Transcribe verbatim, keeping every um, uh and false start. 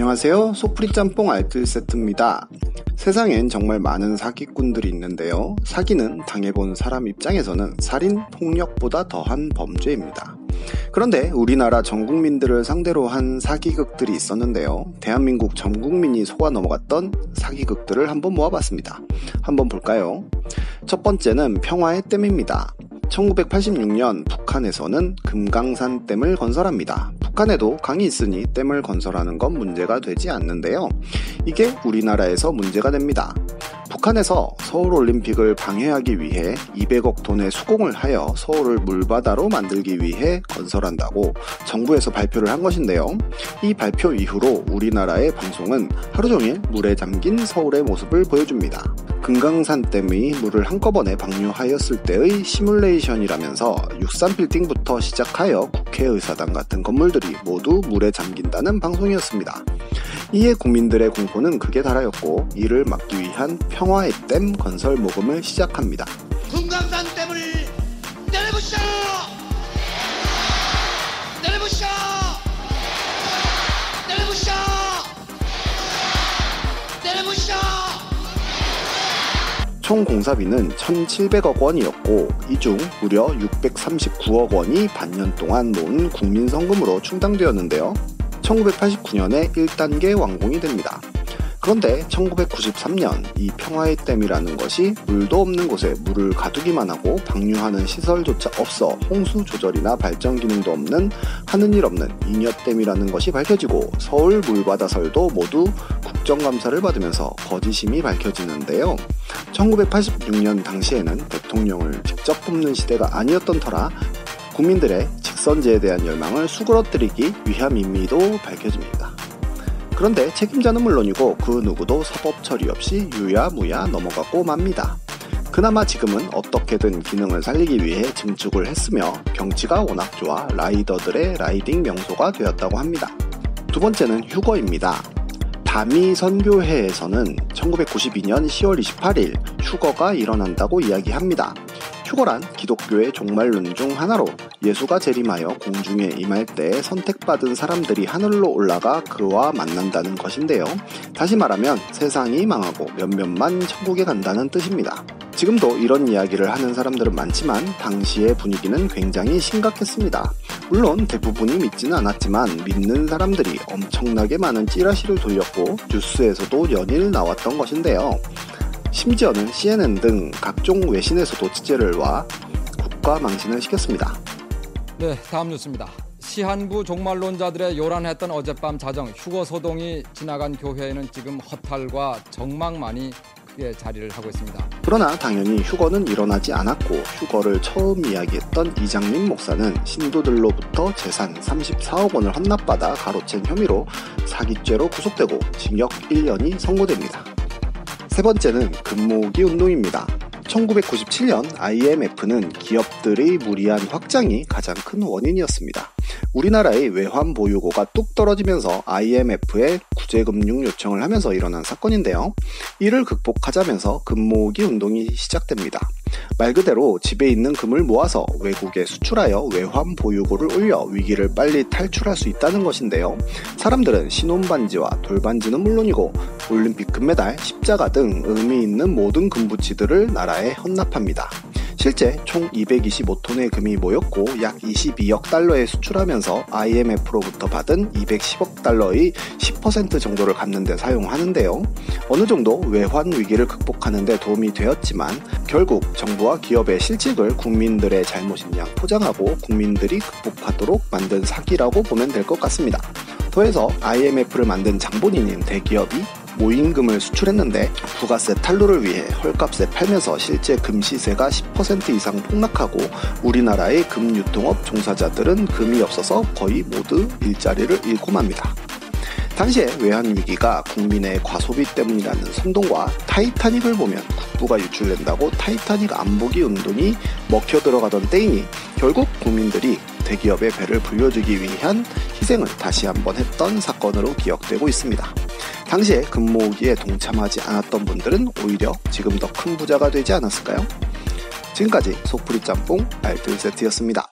안녕하세요. 소프리짬뽕 알뜰세트입니다. 세상엔 정말 많은 사기꾼들이 있는데요. 사기는 당해본 사람 입장에서는 살인, 폭력보다 더한 범죄입니다. 그런데 우리나라 전국민들을 상대로 한 사기극들이 있었는데요. 대한민국 전국민이 속아 넘어갔던 사기극들을 한번 모아봤습니다. 한번 볼까요? 첫 번째는 평화의 댐입니다. 천구백팔십육 년 북한에서는 금강산 댐을 건설합니다. 북한에도 강이 있으니 댐을 건설하는 건 문제가 되지 않는데요. 이게 우리나라에서 문제가 됩니다. 북한에서 서울올림픽을 방해하기 위해 이백억 돈의 수공을 하여 서울을 물바다로 만들기 위해 건설한다고 정부에서 발표를 한 것인데요. 이 발표 이후로 우리나라의 방송은 하루종일 물에 잠긴 서울의 모습을 보여줍니다. 금강산댐이 물을 한꺼번에 방류하였을 때의 시뮬레이션이라면서 육삼빌딩부터 시작하여 국회의사당 같은 건물들이 모두 물에 잠긴다는 방송이었습니다. 이에 국민들의 공포는 극에 달하였고, 이를 막기 위한 평화의 댐 건설 모금을 시작합니다. 금강산 댐을 내려보시죠! 내려보시죠! 내려보시죠! 내려보시죠! 총 공사비는 천칠백억 원이었고 이 중 무려 육백삼십구억 원이 반년 동안 모은 국민 성금으로 충당되었는데요. 천구백팔십구 년에 일 단계 완공이 됩니다. 그런데 천구백구십삼 년 이 평화의 댐이라는 것이 물도 없는 곳에 물을 가두기만 하고 방류하는 시설조차 없어 홍수 조절이나 발전 기능도 없는 하는 일 없는 잉여댐이라는 것이 밝혀지고 서울 물바다설도 모두 국정감사를 받으면서 거짓임이 밝혀지는데요. 천구백팔십육 년 당시에는 대통령을 직접 뽑는 시대가 아니었던 터라 국민들의 직선제에 대한 열망을 수그러뜨리기 위함임에도 밝혀집니다. 그런데 책임자는 물론이고 그 누구도 사법 처리 없이 유야무야 넘어가고 맙니다. 그나마 지금은 어떻게든 기능을 살리기 위해 증축을 했으며 경치가 워낙 좋아 라이더들의 라이딩 명소가 되었다고 합니다. 두 번째는 휴거입니다. 다미선교회에서는 천구백구십이 년 시월 이십팔 일 휴거가 일어난다고 이야기합니다. 휴거란 기독교의 종말론 중 하나로 예수가 재림하여 공중에 임할 때 선택받은 사람들이 하늘로 올라가 그와 만난다는 것인데요. 다시 말하면 세상이 망하고 몇몇만 천국에 간다는 뜻입니다. 지금도 이런 이야기를 하는 사람들은 많지만 당시의 분위기는 굉장히 심각했습니다. 물론 대부분이 믿지는 않았지만 믿는 사람들이 엄청나게 많은 찌라시를 돌렸고 뉴스에서도 연일 나왔던 것인데요. 심지어는 씨엔엔 등 각종 외신에서도 취재를 와 국가 망신을 시켰습니다. 네, 다음 뉴스입니다. 시한부 종말론자들의 요란했던 어젯밤 자정 휴거 소동이 지나간 교회에는 지금 허탈과 정망만이 자리를 하고 있습니다. 그러나 당연히 휴거는 일어나지 않았고 휴거를 처음 이야기했던 이장민 목사는 신도들로부터 재산 삼십사억 원을 헌납받아 가로챈 혐의로 사기죄로 구속되고 징역 일 년이 선고됩니다. 세 번째는 금모으기 운동입니다. 천구백구십칠 년 아이엠에프는 기업들의 무리한 확장이 가장 큰 원인이었습니다. 우리나라의 외환 보유고가 뚝 떨어지면서 아이엠에프에 구제금융 요청을 하면서 일어난 사건인데요. 이를 극복하자면서 금 모으기 운동이 시작됩니다. 말 그대로 집에 있는 금을 모아서 외국에 수출하여 외환 보유고를 올려 위기를 빨리 탈출할 수 있다는 것인데요. 사람들은 신혼반지와 돌반지는 물론이고 올림픽 금메달, 십자가 등 의미 있는 모든 금부치들을 나라에 헌납합니다. 실제 총 이백이십오 톤의 금이 모였고 약 이십이억 달러에 수출하면서 아이엠에프로부터 받은 이백십억 달러의 십 퍼센트 정도를 갚는 데 사용하는데요. 어느 정도 외환 위기를 극복하는 데 도움이 되었지만 결국 정부와 기업의 실직을 국민들의 잘못인 양 포장하고 국민들이 극복하도록 만든 사기라고 보면 될 것 같습니다. 더해서 아이엠에프를 만든 장본인인 대기업이 모임금을 수출했는데 부가세 탈루를 위해 헐값에 팔면서 실제 금 시세가 십 퍼센트 이상 폭락하고 우리나라의 금 유통업 종사자들은 금이 없어서 거의 모두 일자리를 잃고 맙니다. 당시에 외환위기가 국민의 과소비 때문이라는 선동과 타이타닉을 보면 국부가 유출된다고 타이타닉 안보기 운동이 먹혀 들어가던 때이니 결국 국민들이 대기업의 배를 불려주기 위한 희생을 다시 한번 했던 사건으로 기억되고 있습니다. 당시에 금 모으기에 동참하지 않았던 분들은 오히려 지금 더 큰 부자가 되지 않았을까요? 지금까지 소프리짬뽕 알뜰세트였습니다.